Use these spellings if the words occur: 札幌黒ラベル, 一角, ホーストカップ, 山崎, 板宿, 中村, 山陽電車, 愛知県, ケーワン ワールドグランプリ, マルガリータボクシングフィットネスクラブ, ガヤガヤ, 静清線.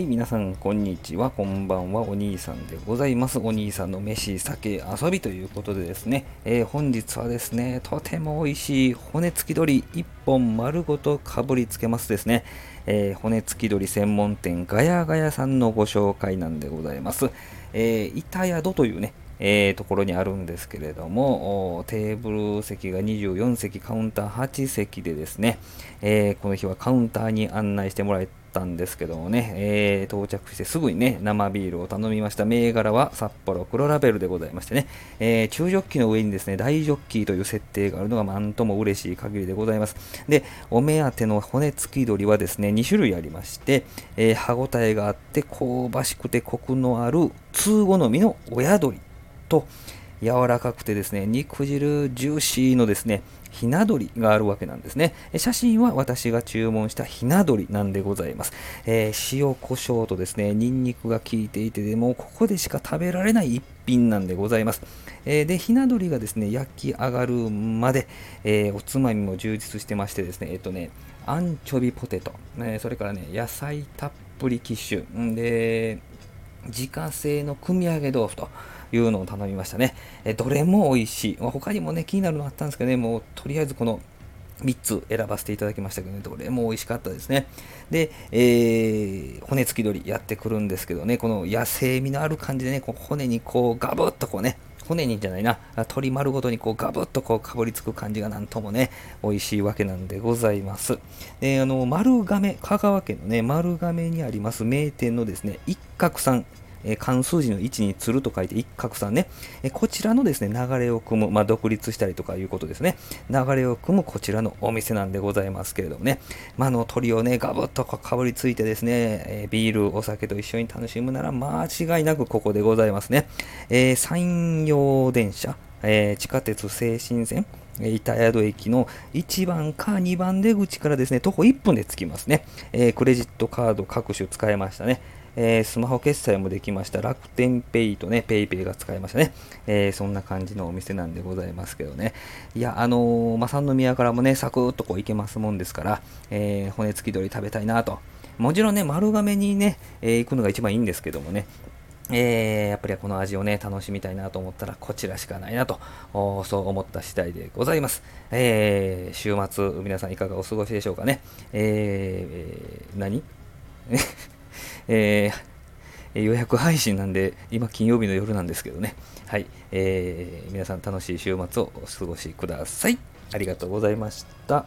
はい、皆さんこんにちは、こんばんは、お兄さんでございます。お兄さんの飯、酒、遊びということでですね、本日はですね、とても美味しい骨付き鳥1本丸ごとかぶりつけますですね、骨付き鳥専門店ガヤガヤさんのご紹介なんでございます。板宿というね、ところにあるんですけれども、テーブル席が24席、カウンター8席でですね、この日はカウンターに案内してもらえたんですけどもね、到着してすぐにね、生ビールを頼みました。銘柄は札幌黒ラベルでございましてね、中ジョッキの上にですね、大ジョッキという設定があるのがなんとも嬉しい限りでございます。で、お目当ての骨付き鳥はですね、2種類ありまして、歯ごたえがあって香ばしくてコクのある通好みの親鳥と、柔らかくてですね、肉汁ジューシーのですね、ひな鳥があるわけなんですね。写真は私が注文したひな鳥なんでございます。塩コショウとですね、ニンニクが効いていて、でもここでしか食べられない一品なんでございます。で、ひな鳥がですね、焼き上がるまで、おつまみも充実してましてですね、アンチョビポテト、それからね、野菜たっぷりキッシュで、自家製の組み上げ豆腐というのを頼みましたね。どれも美味しい。他にもね、気になるのあったんですけどね、もうとりあえずこの3つ選ばせていただきましたけどね、どれも美味しかったですね。で、骨付き鳥やってくるんですけどね、この野生味のある感じでね、こう骨にこうガブッとこうね、骨にじゃないな、鳥丸ごとにこうガブッとこうかぶりつく感じがなんともね、美味しいわけなんでございます。で、丸亀、香川県のね、丸亀にあります名店のですね、一角さん、漢数字の1に鶴と書いて一角さんね、こちらのですね、流れを組む、独立したりとかいうことですね、流れを組むこちらのお店なんでございますけれどもね、鳥をね、ガブッとかぶりついてですね、ビールお酒と一緒に楽しむなら間違いなくここでございますね。山陽電車、地下鉄静清線板宿駅の1番か2番出口からですね、徒歩1分で着きますね。クレジットカード各種使えましたね。スマホ決済もできました。楽天ペイとね、ペイペイが使えましたね。そんな感じのお店なんでございますけどね。いや、三宮からもね、サクッとこう行けますもんですから、骨付き鳥食べたいなと。もちろんね、丸亀にね、行くのが一番いいんですけどもね。やっぱりこの味をね、楽しみたいなと思ったらこちらしかないなと、そう思った次第でございます。週末皆さんいかがお過ごしでしょうかね。予約配信なんで、今金曜日の夜なんですけどね、はい、皆さん楽しい週末をお過ごしください。ありがとうございました。